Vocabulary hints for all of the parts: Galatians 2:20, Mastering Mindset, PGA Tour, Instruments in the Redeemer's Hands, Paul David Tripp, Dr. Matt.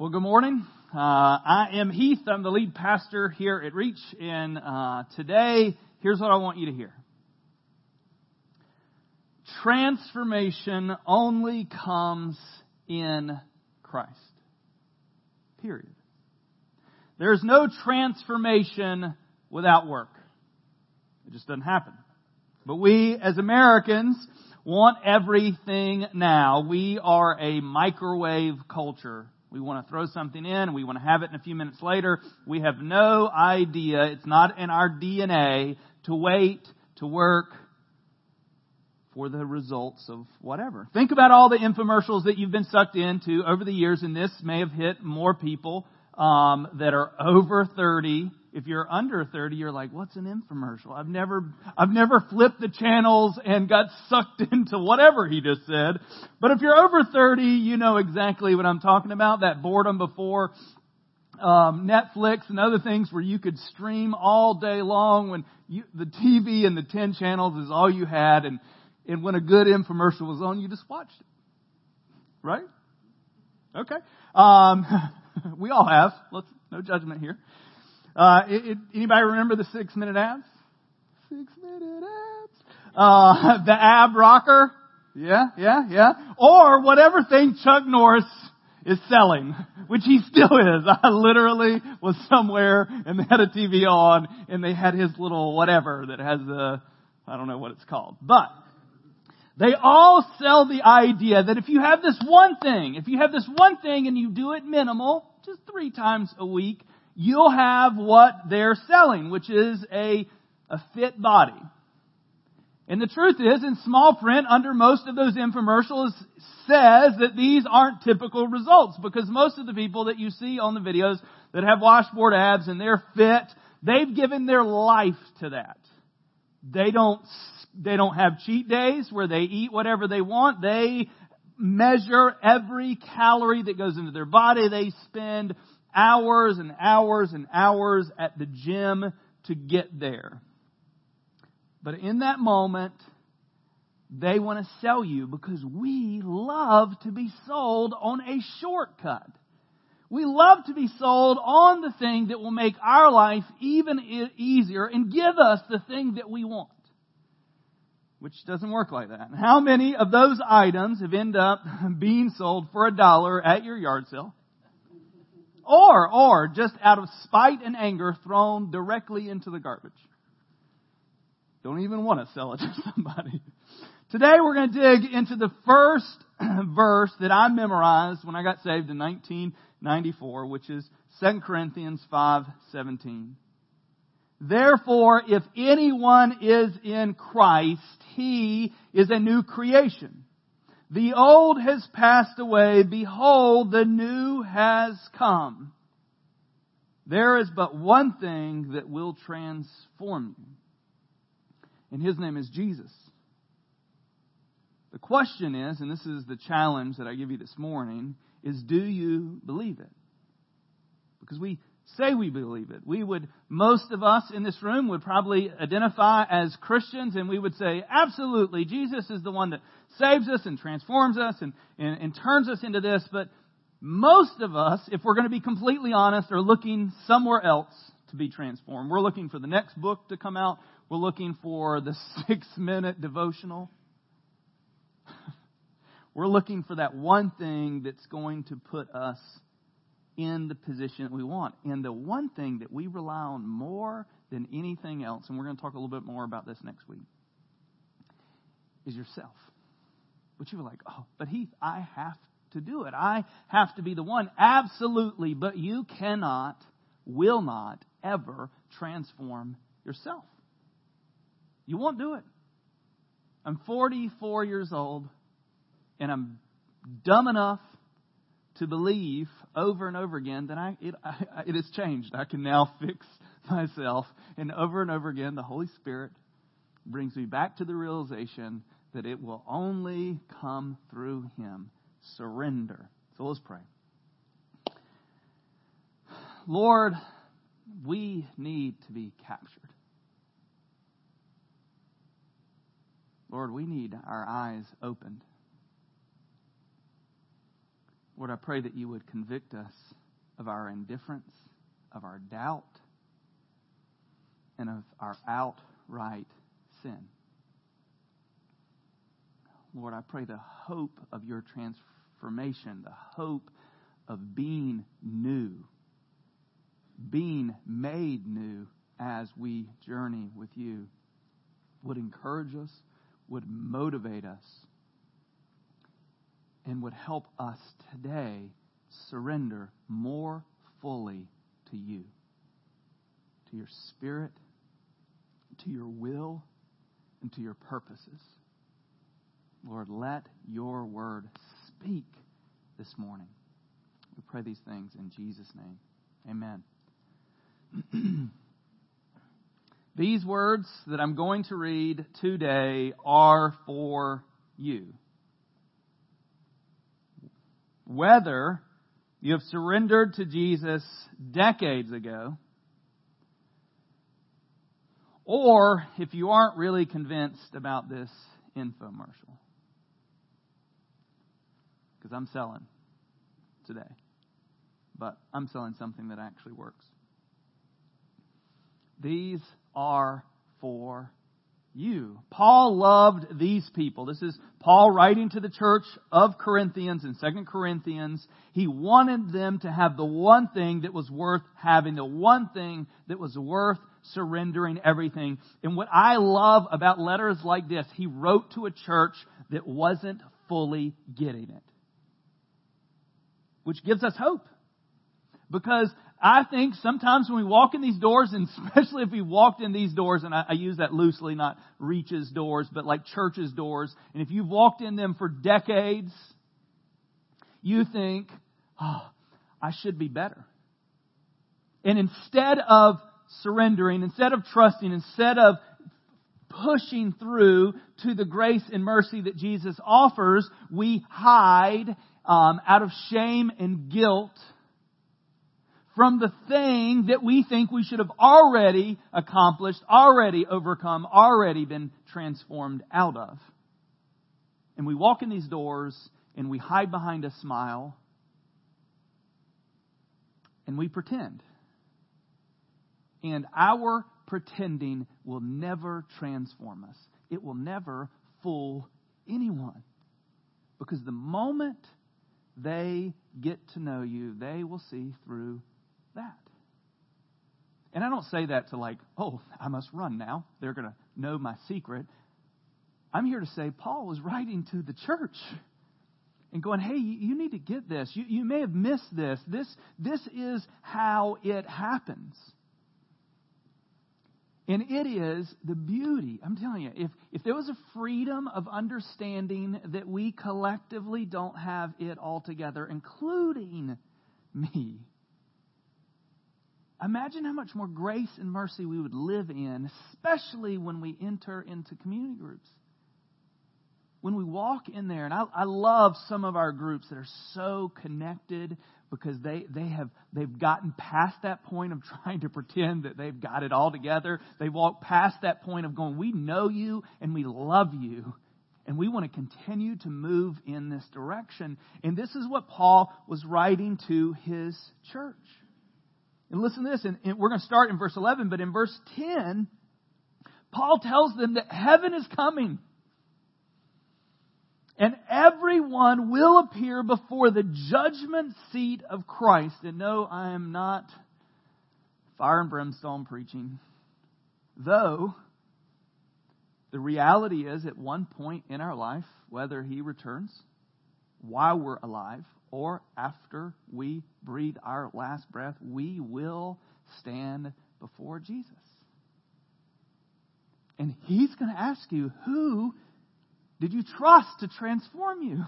Well, good morning. I am Heath. I'm the lead pastor here at Reach. And today, here's what I want you to hear. Transformation only comes in Christ. Period. There's no transformation without work. It just doesn't happen. But we, as Americans, want everything now. We are a microwave culture. We want to throw something in and we want to have it in a few minutes later. We have no idea. It's not in our DNA to wait, to work for the results of whatever. Think about all the infomercials that you've been sucked into over the years, and this may have hit more people that are over 30. If you're under 30, you're like, what's an infomercial? I've never flipped the channels and got sucked into whatever he just said. But if you're over 30, you know exactly what I'm talking about. That boredom before Netflix and other things where you could stream all day long when the TV and the 10 channels is all you had. And when a good infomercial was on, you just watched it. Right? Okay. We all have. No judgment here. Anybody remember the 6-minute abs? 6-minute abs. The ab rocker. Yeah. Or whatever thing Chuck Norris is selling, which he still is. I literally was somewhere and they had a TV on and they had his little whatever that has the, I don't know what it's called, but they all sell the idea that if you have this one thing, and you do it minimal, just 3 times a week, you'll have what they're selling, which is a fit body. And the truth is, in small print, under most of those infomercials, says that these aren't typical results, because most of the people that you see on the videos that have washboard abs and they're fit, they've given their life to that. They don't have cheat days where they eat whatever they want. They measure every calorie that goes into their body. They spend hours and hours and hours at the gym to get there. But in that moment, they want to sell you, because we love to be sold on a shortcut. We love to be sold on the thing that will make our life even easier and give us the thing that we want, which doesn't work like that. And how many of those items have ended up being sold for $1 at your yard sale? Or just out of spite and anger thrown directly into the garbage. Don't even want to sell it to somebody. Today we're going to dig into the first verse that I memorized when I got saved in 1994, which is 2 Corinthians 5:17. Therefore, if anyone is in Christ, he is a new creation. The old has passed away. Behold, the new has come. There is but one thing that will transform you, and his name is Jesus. The question is, and this is the challenge that I give you this morning, is do you believe it? Because we say we believe it. We would, most of us in this room would probably identify as Christians, and we would say, absolutely, Jesus is the one that saves us and transforms us and turns us into this. But most of us, if we're going to be completely honest, are looking somewhere else to be transformed. We're looking for the next book to come out. We're looking for the 6-minute devotional. We're looking for that one thing that's going to put us in the position that we want. And the one thing that we rely on more than anything else, and we're going to talk a little bit more about this next week, is yourself. But you were like, oh, but Heath, I have to do it. I have to be the one. Absolutely, but you cannot, will not ever transform yourself. You won't do it. I'm 44 years old, and I'm dumb enough to believe over and over again that it has changed. I can now fix myself. And over again, the Holy Spirit brings me back to the realization that it will only come through Him. Surrender. So let's pray. Lord, we need to be captured. Lord, we need our eyes opened. Lord, I pray that you would convict us of our indifference, of our doubt, and of our outright sin. Lord, I pray the hope of your transformation, the hope of being new, being made new as we journey with you, would encourage us, would motivate us, and would help us today surrender more fully to you, to your Spirit, to your will, and to your purposes. Lord, let your word speak this morning. We pray these things in Jesus' name. Amen. These words that I'm going to read today are for you. Whether you have surrendered to Jesus decades ago, or if you aren't really convinced about this infomercial, because I'm selling today, but I'm selling something that actually works. These are for you. Paul loved these people. This is Paul writing to the church of Corinthians in 2 Corinthians. He wanted them to have the one thing that was worth having, the one thing that was worth surrendering everything. And what I love about letters like this, he wrote to a church that wasn't fully getting it, which gives us hope. Because I think sometimes when we walk in these doors, and especially if we walked in these doors, and I use that loosely, not reaches doors, but like churches doors, and if you've walked in them for decades, you think, oh, I should be better. And instead of surrendering, instead of trusting, instead of pushing through to the grace and mercy that Jesus offers, we hide out of shame and guilt from the thing that we think we should have already accomplished, already overcome, already been transformed out of. And we walk in these doors and we hide behind a smile and we pretend. And our pretending will never transform us. It will never fool anyone. Because the moment they get to know you, they will see through that. And I don't say that to like, oh, I must run now. They're going to know my secret. I'm here to say Paul was writing to the church and going, hey, you need to get this. You may have missed this. This is how it happens. And it is the beauty. I'm telling you, if there was a freedom of understanding that we collectively don't have it all together, including me, imagine how much more grace and mercy we would live in, especially when we enter into community groups. When we walk in there, and I love some of our groups that are so connected because they've gotten past that point of trying to pretend that they've got it all together. They walk past that point of going, we know you and we love you, and we want to continue to move in this direction. And this is what Paul was writing to his church. And listen to this, and we're going to start in verse 11, but in verse 10, Paul tells them that heaven is coming. And everyone will appear before the judgment seat of Christ. And no, I am not fire and brimstone preaching. Though, the reality is at one point in our life, whether he returns, while we're alive, or after we breathe our last breath, we will stand before Jesus. And he's going to ask you, who did you trust to transform you?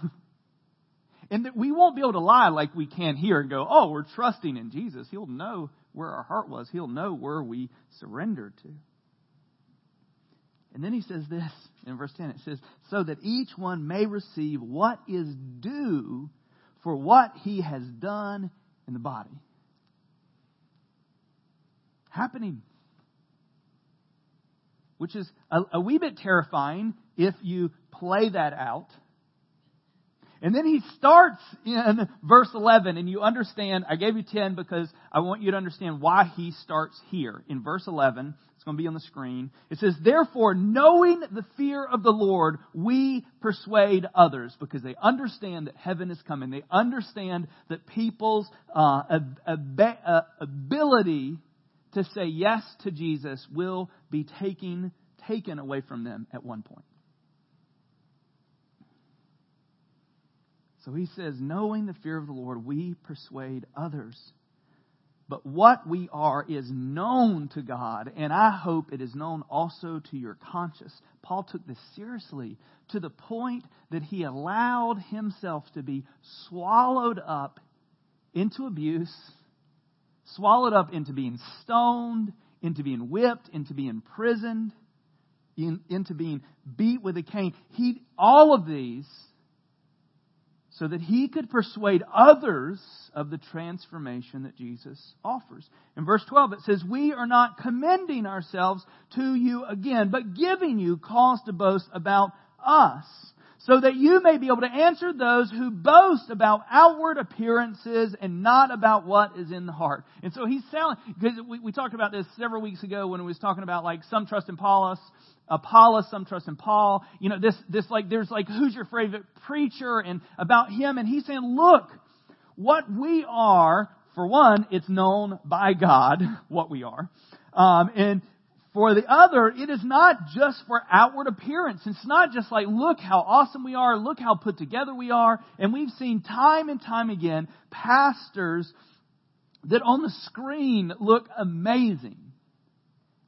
And that we won't be able to lie like we can here and go, oh, we're trusting in Jesus. He'll know where our heart was. He'll know where we surrendered to. And then he says this in verse 10. It says, so that each one may receive what is due for what he has done in the body. Happening. Which is a wee bit terrifying if you play that out. And then he starts in verse 11, and you understand, I gave you 10 because I want you to understand why he starts here. In verse 11, it's going to be on the screen. It says, therefore, knowing the fear of the Lord, we persuade others, because they understand that heaven is coming. They understand that people's ability to say yes to Jesus will be taken away from them at one point. So he says, knowing the fear of the Lord, we persuade others. But what we are is known to God, and I hope it is known also to your conscience. Paul took this seriously to the point that he allowed himself to be swallowed up into abuse, swallowed up into being stoned, into being whipped, into being imprisoned, into being beat with a cane. All of these, so that he could persuade others of the transformation that Jesus offers. In verse 12 it says, we are not commending ourselves to you again, but giving you cause to boast about us, so that you may be able to answer those who boast about outward appearances and not about what is in the heart. And so he's telling, because we talked about this several weeks ago when we was talking about, like, some trust in Apollos, some trust in Paul. You know, this like, there's like, who's your favorite preacher, and about him. And he's saying, look, what we are, for one, it's known by God what we are. And for the other, it is not just for outward appearance. It's not just like, look how awesome we are. Look how put together we are. And we've seen time and time again, pastors that on the screen look amazing,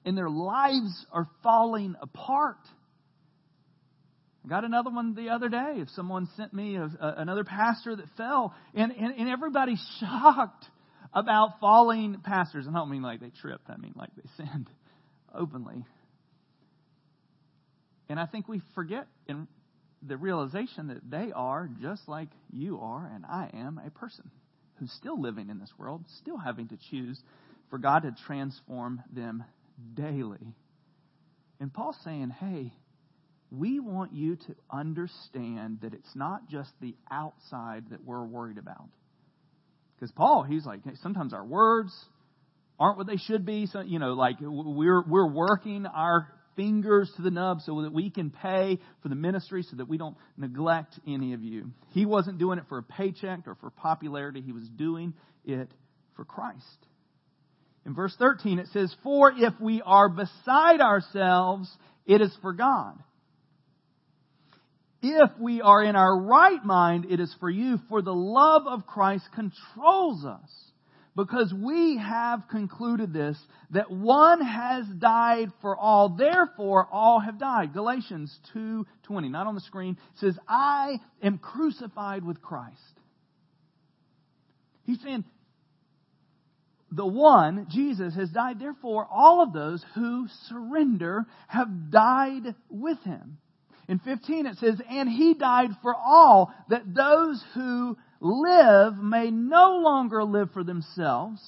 and their lives are falling apart. I got another one the other day. If someone sent me another pastor that fell, and everybody's shocked about falling pastors. And I don't mean like they tripped. I mean like they sinned openly. And I think we forget in the realization that they are just like you are, and I am, a person who's still living in this world, still having to choose for God to transform them daily. And Paul's saying, hey, we want you to understand that it's not just the outside that we're worried about. Because Paul, he's like, hey, sometimes our words aren't what they should be. So, you know, like we're working our fingers to the nub so that we can pay for the ministry, so that we don't neglect any of you. He wasn't doing it for a paycheck or for popularity. He was doing it for Christ. In verse 13, it says, for if we are beside ourselves, it is for God. If we are in our right mind, it is for you. For the love of Christ controls us, because we have concluded this, that one has died for all, therefore all have died. Galatians 2:20, not on the screen, says, I am crucified with Christ. He's saying, the one, Jesus, has died. Therefore, all of those who surrender have died with him. In 15, it says, and he died for all, that those who live may no longer live for themselves,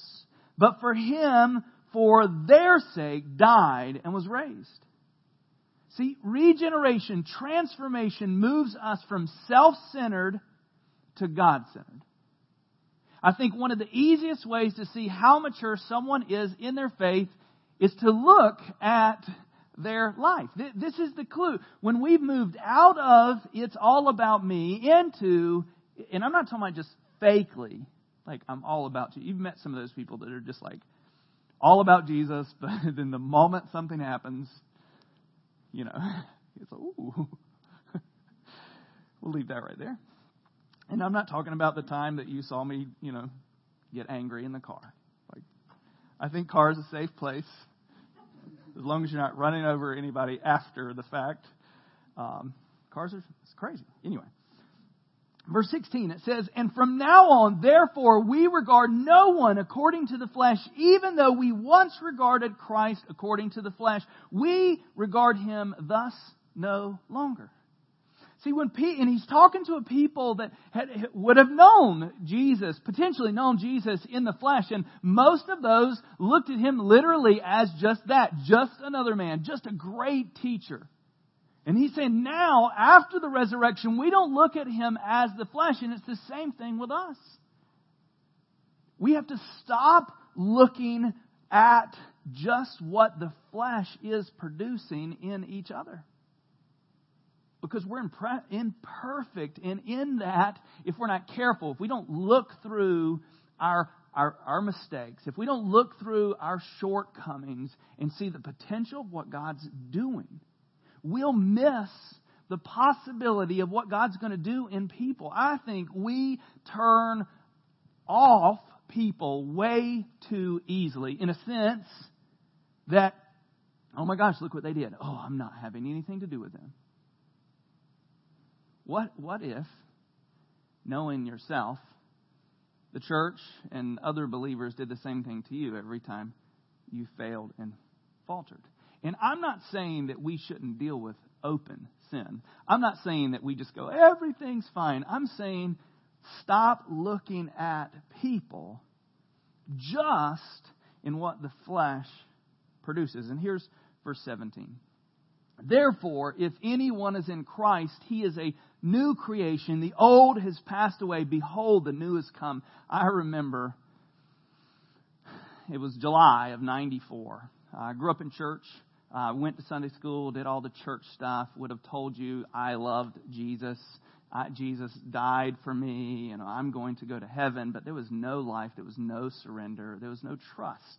but for him, for their sake, died and was raised. See, regeneration, transformation moves us from self-centered to God-centered. I think one of the easiest ways to see how mature someone is in their faith is to look at their life. This is the clue. When we've moved out of it's all about me into, and I'm not talking about just fakely, like I'm all about you. You've met some of those people that are just like all about Jesus, but then the moment something happens, you know, it's like, ooh, we'll leave that right there. And I'm not talking about the time that you saw me, you know, get angry in the car. Like, I think car is a safe place as long as you're not running over anybody after the fact. Cars are it's crazy. Anyway, verse 16, it says, and from now on, therefore, we regard no one according to the flesh, even though we once regarded Christ according to the flesh. We regard him thus no longer. See, and he's talking to a people that would have known Jesus, potentially known Jesus in the flesh, and most of those looked at him literally as just that, just another man, just a great teacher. And he's saying now, after the resurrection, we don't look at him as the flesh, and it's the same thing with us. We have to stop looking at just what the flesh is producing in each other. Because we're imperfect, and in that, if we're not careful, if we don't look through our mistakes, if we don't look through our shortcomings and see the potential of what God's doing, we'll miss the possibility of what God's going to do in people. I think we turn off people way too easily, in a sense that, oh my gosh, look what they did. Oh, I'm not having anything to do with them. What if, knowing yourself, the church and other believers did the same thing to you every time you failed and faltered? And I'm not saying that we shouldn't deal with open sin. I'm not saying that we just go, everything's fine. I'm saying stop looking at people just in what the flesh produces. And here's verse 17. Therefore, if anyone is in Christ, he is a new creation. The old has passed away. Behold, the new has come. I remember it was July of 94. I grew up in church. I went to Sunday school, did all the church stuff, would have told you I loved Jesus. Jesus died for me, and I'm going to go to heaven. But there was no life. There was no surrender. There was no trust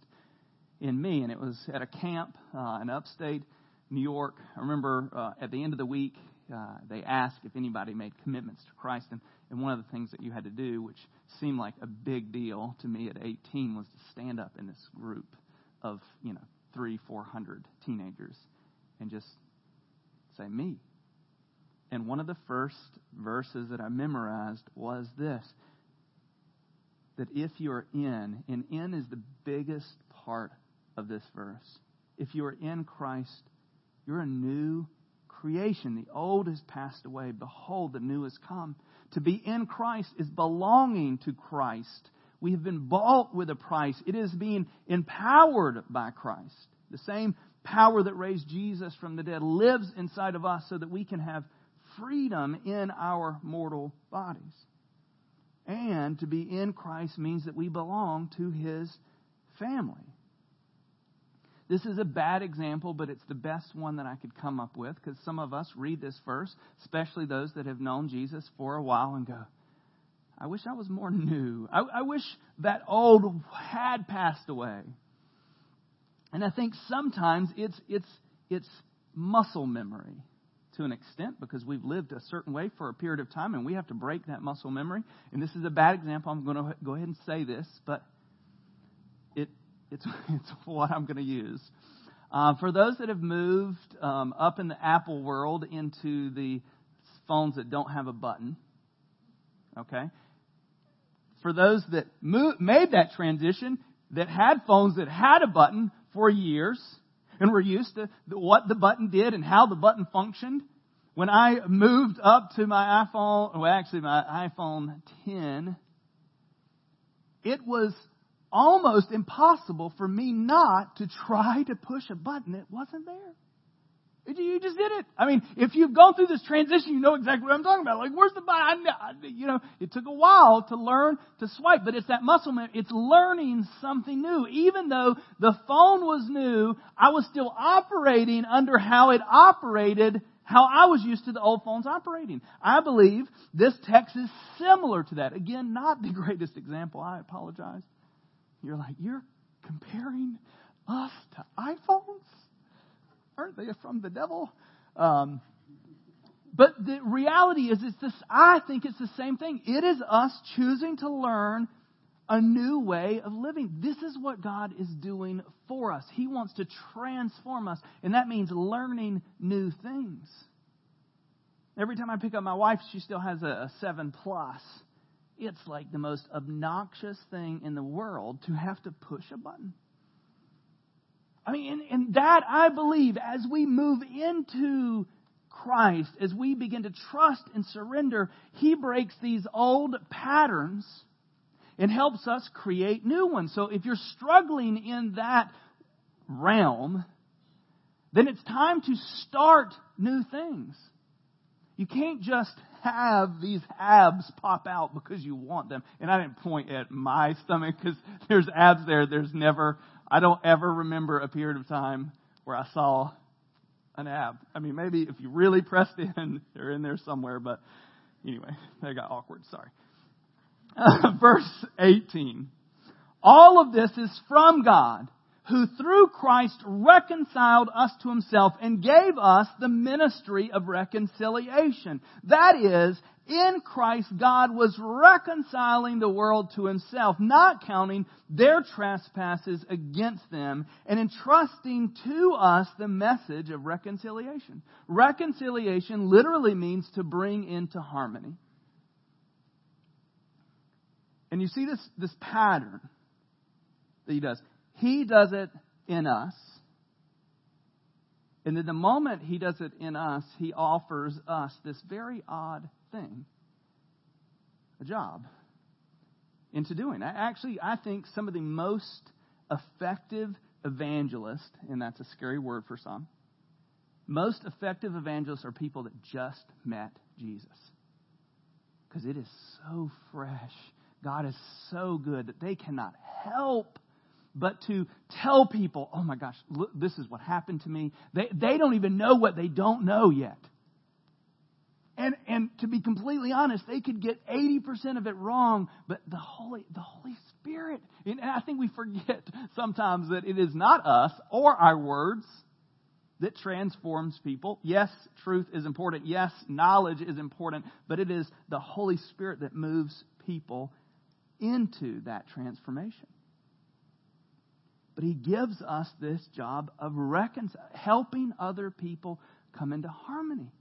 in me. And it was at a camp in upstate New York. I remember at the end of the week, they asked if anybody made commitments to Christ. And one of the things that you had to do, which seemed like a big deal to me at 18, was to stand up in this group of, 300-400 teenagers and just say, me. And one of the first verses that I memorized was this, that if you are in, and in is the biggest part of this verse, if you are in Christ, you're a new creation. The old has passed away. Behold, the new has come. To be in Christ is belonging to Christ. We have been bought with a price. It is being empowered by Christ. The same power that raised Jesus from the dead lives inside of us so that we can have freedom in our mortal bodies. And to be in Christ means that we belong to his family. This is a bad example, but it's the best one that I could come up with, because some of us read this verse, especially those that have known Jesus for a while, and go, I wish I was more new. I wish that old had passed away. And I think sometimes it's muscle memory to an extent, because we've lived a certain way for a period of time and we have to break that muscle memory. And this is a bad example. I'm going to go ahead and say this, but it's what I'm going to use. For those that have moved up in the Apple world into the phones that don't have a button, okay? For those that made that transition, that had phones that had a button for years, and were used to what the button did and how the button functioned. When I moved up to my my iPhone 10, it was almost impossible for me not to try to push a button that wasn't there. You just did it. I mean, if you've gone through this transition, you know exactly what I'm talking about. Like, where's the button? It took a while to learn to swipe, but it's that muscle memory. It's learning something new. Even though the phone was new, I was still operating under how it operated, how I was used to the old phones operating. I believe this text is similar to that. Again, not the greatest example. I apologize. You're like, you're comparing us to iPhones? Aren't they from the devil? But the reality is, it's this. I think it's the same thing. It is us choosing to learn a new way of living. This is what God is doing for us. He wants to transform us, and that means learning new things. Every time I pick up my wife, she still has a 7 Plus. It's like the most obnoxious thing in the world to have to push a button. I mean, and that, I believe, as we move into Christ, as we begin to trust and surrender, he breaks these old patterns and helps us create new ones. So if you're struggling in that realm, then it's time to start new things. You can't just have these abs pop out because you want them. And I didn't point at my stomach because there's abs there. I don't ever remember a period of time where I saw an ab. I mean, maybe if you really pressed in, they're in there somewhere. But anyway, that got awkward. Sorry. Verse 18. All of this is from God, who through Christ reconciled us to himself and gave us the ministry of reconciliation. That is, in Christ, God was reconciling the world to himself, not counting their trespasses against them, and entrusting to us the message of reconciliation. Reconciliation literally means to bring into harmony. And you see this pattern that he does. He does it in us. And then the moment he does it in us, he offers us this very odd thing, a job, into doing. Actually, I think some of the most effective evangelists, and that's a scary word for some, most effective evangelists are people that just met Jesus. Because it is so fresh. God is so good that they cannot help but to tell people, oh my gosh, look, this is what happened to me. They don't even know what they don't know yet. And to be completely honest, they could get 80% of it wrong, but the Holy Spirit, and I think we forget sometimes that it is not us or our words that transforms people. Yes, truth is important. Yes, knowledge is important, but it is the Holy Spirit that moves people into that transformation. But he gives us this job of helping other people come into harmony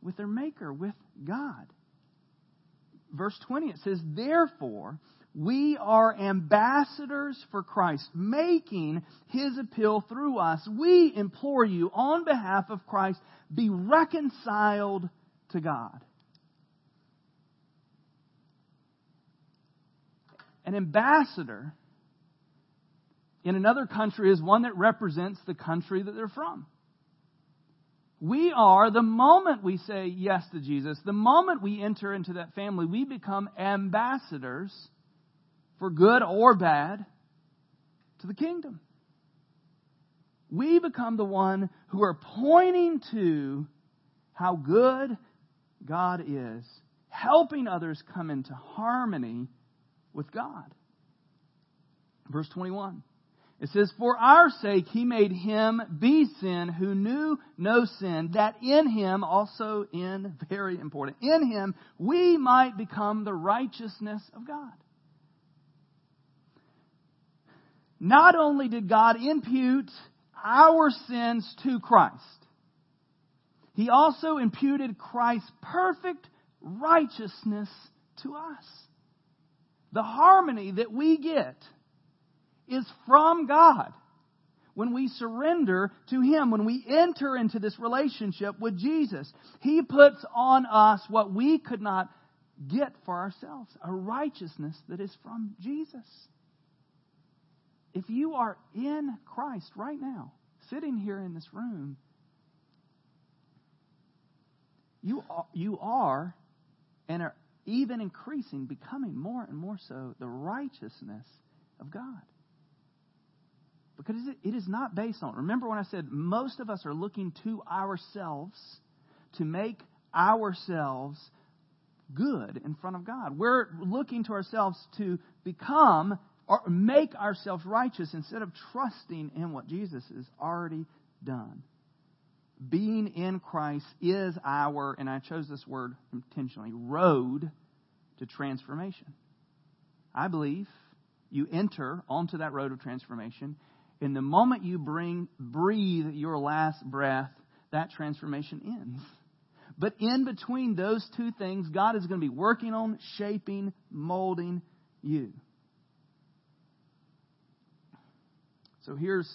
with their Maker, with God. Verse 20, it says, therefore, we are ambassadors for Christ, making his appeal through us. We implore you on behalf of Christ, be reconciled to God. An ambassador in another country is one that represents the country that they're from. We are, the moment we say yes to Jesus, the moment we enter into that family, we become ambassadors for good or bad to the kingdom. We become the one who are pointing to how good God is, helping others come into harmony with God. Verse 21. It says, for our sake he made him be sin who knew no sin, that in him, also in, very important, in him we might become the righteousness of God. Not only did God impute our sins to Christ, he also imputed Christ's perfect righteousness to us. The harmony that we get is from God when we surrender to him, when we enter into this relationship with Jesus. He puts on us what we could not get for ourselves, a righteousness that is from Jesus. If you are in Christ right now, sitting here in this room, you are and are even increasing, becoming more and more so, the righteousness of God. Because it is not based on, remember when I said most of us are looking to ourselves to make ourselves good in front of God. We're looking to ourselves to become or make ourselves righteous instead of trusting in what Jesus has already done. Being in Christ is our, and I chose this word intentionally, road to transformation. I believe you enter onto that road of transformation. And the moment you breathe your last breath, that transformation ends. But in between those two things, God is going to be working on, shaping, molding you. So here's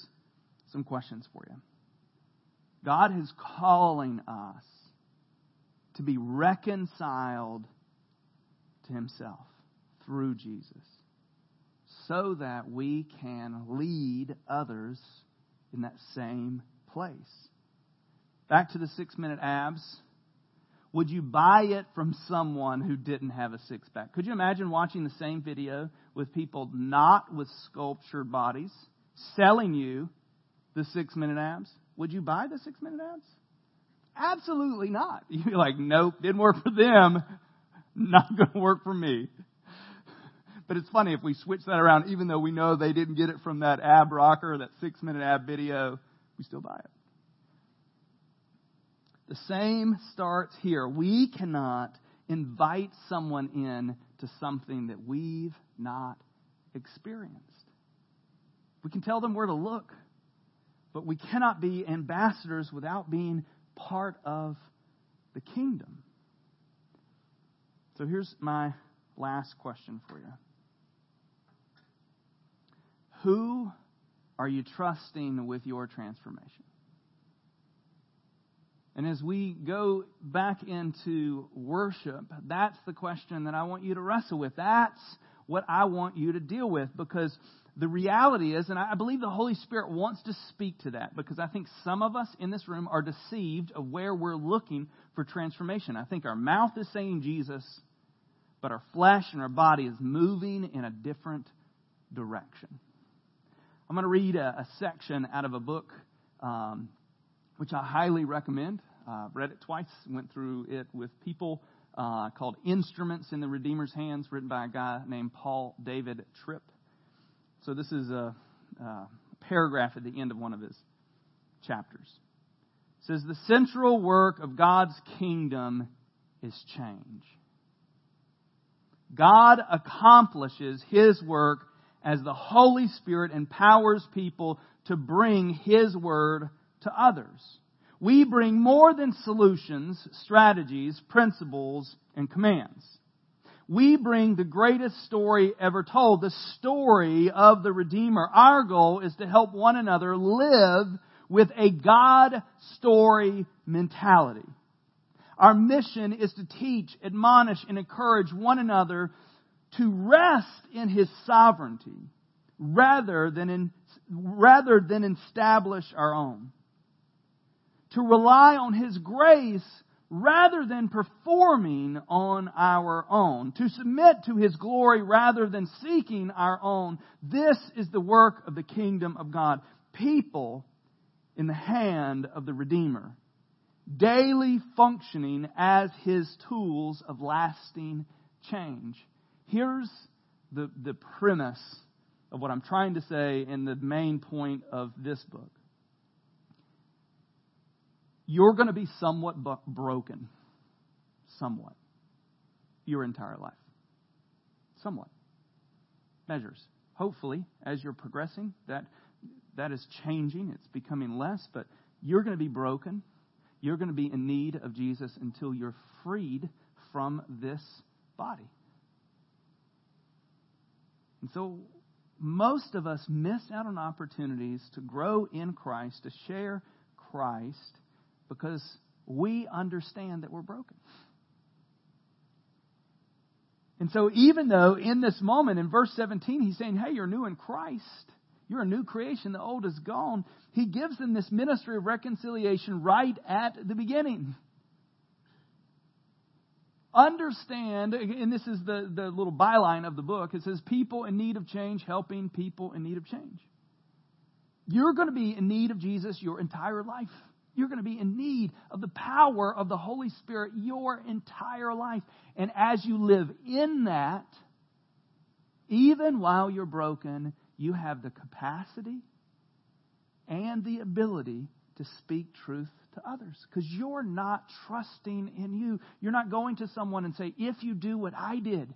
some questions for you. God is calling us to be reconciled to himself through Jesus, so that we can lead others in that same place. Back to the 6-minute abs. Would you buy it from someone who didn't have a six-pack? Could you imagine watching the same video with people not with sculptured bodies selling you the 6-minute abs? Would you buy the 6-minute abs? Absolutely not. You'd be like, nope, didn't work for them. Not going to work for me. But it's funny if we switch that around, even though we know they didn't get it from that ab rocker, that 6-minute ab video, we still buy it. The same starts here. We cannot invite someone in to something that we've not experienced. We can tell them where to look, but we cannot be ambassadors without being part of the kingdom. So here's my last question for you. Who are you trusting with your transformation? And as we go back into worship, that's the question that I want you to wrestle with. That's what I want you to deal with, because the reality is, and I believe the Holy Spirit wants to speak to that, because I think some of us in this room are deceived of where we're looking for transformation. I think our mouth is saying Jesus, but our flesh and our body is moving in a different direction. I'm going to read a section out of a book which I highly recommend. I've read it twice, went through it with people, called Instruments in the Redeemer's Hands, written by a guy named Paul David Tripp. So this is a paragraph at the end of one of his chapters. It says, the central work of God's kingdom is change. God accomplishes His work as the Holy Spirit empowers people to bring His word to others. We bring more than solutions, strategies, principles, and commands. We bring the greatest story ever told, the story of the Redeemer. Our goal is to help one another live with a God story mentality. Our mission is to teach, admonish, and encourage one another to rest in His sovereignty rather than establish our own. To rely on His grace rather than performing on our own. To submit to His glory rather than seeking our own. This is the work of the kingdom of God. People in the hand of the Redeemer, daily functioning as His tools of lasting change. Here's the premise of what I'm trying to say and the main point of this book. You're going to be somewhat broken. Somewhat. Your entire life. Somewhat. Measures. Hopefully, as you're progressing, that is changing. It's becoming less, but you're going to be broken. You're going to be in need of Jesus until you're freed from this body. And so most of us miss out on opportunities to grow in Christ, to share Christ, because we understand that we're broken. And so even though in this moment, in verse 17, he's saying, hey, you're new in Christ. You're a new creation. The old is gone. He gives them this ministry of reconciliation right at the beginning. Understand, and this is the little byline of the book. It says, people in need of change, helping people in need of change. You're going to be in need of Jesus your entire life. You're going to be in need of the power of the Holy Spirit your entire life. And as you live in that, even while you're broken, you have the capacity and the ability to speak truth to others. Because you're not trusting in you. You're not going to someone and say, if you do what I did,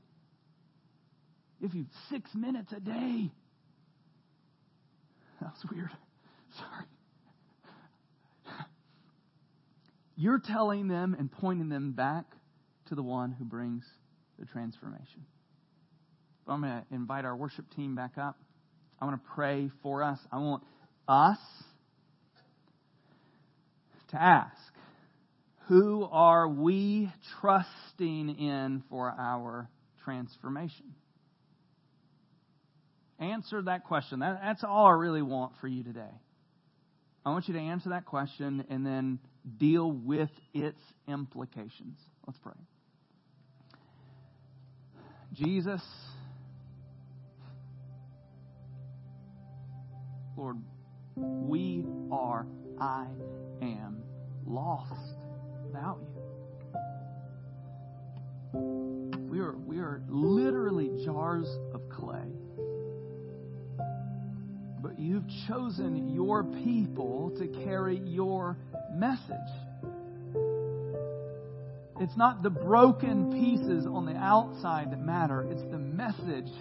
if you 6 minutes a day. That was weird. Sorry. You're telling them and pointing them back to the one who brings the transformation. I'm going to invite our worship team back up. I want to pray for us. I want us to ask, who are we trusting in for our transformation? Answer that question. That's all I really want for you today. I want you to answer that question and then deal with its implications. Let's pray. Jesus, Lord, we are, I am lost without you. We are literally jars of clay. But you've chosen your people to carry your message. It's not the broken pieces on the outside that matter. It's the message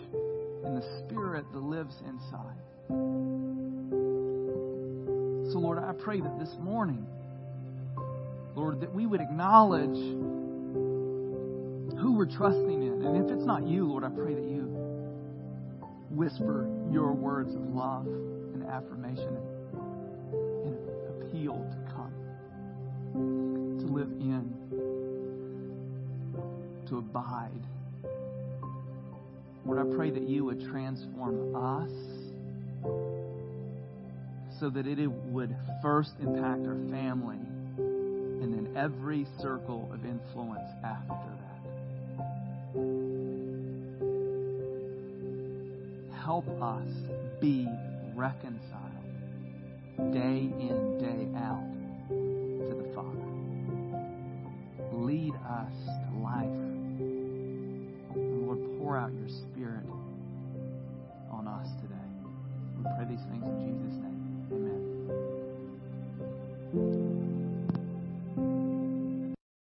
and the spirit that lives inside. So, Lord, I pray that this morning, Lord, that we would acknowledge who we're trusting in. And if it's not you, Lord, I pray that you whisper your words of love and affirmation and appeal to come, to live in, to abide. Lord, I pray that you would transform us, so that it would first impact our family and then every circle of influence after that. Help us be reconciled day in, day out to the Father. Lead us to life. And Lord, pour out your Spirit on us today. We pray these things in Jesus' name.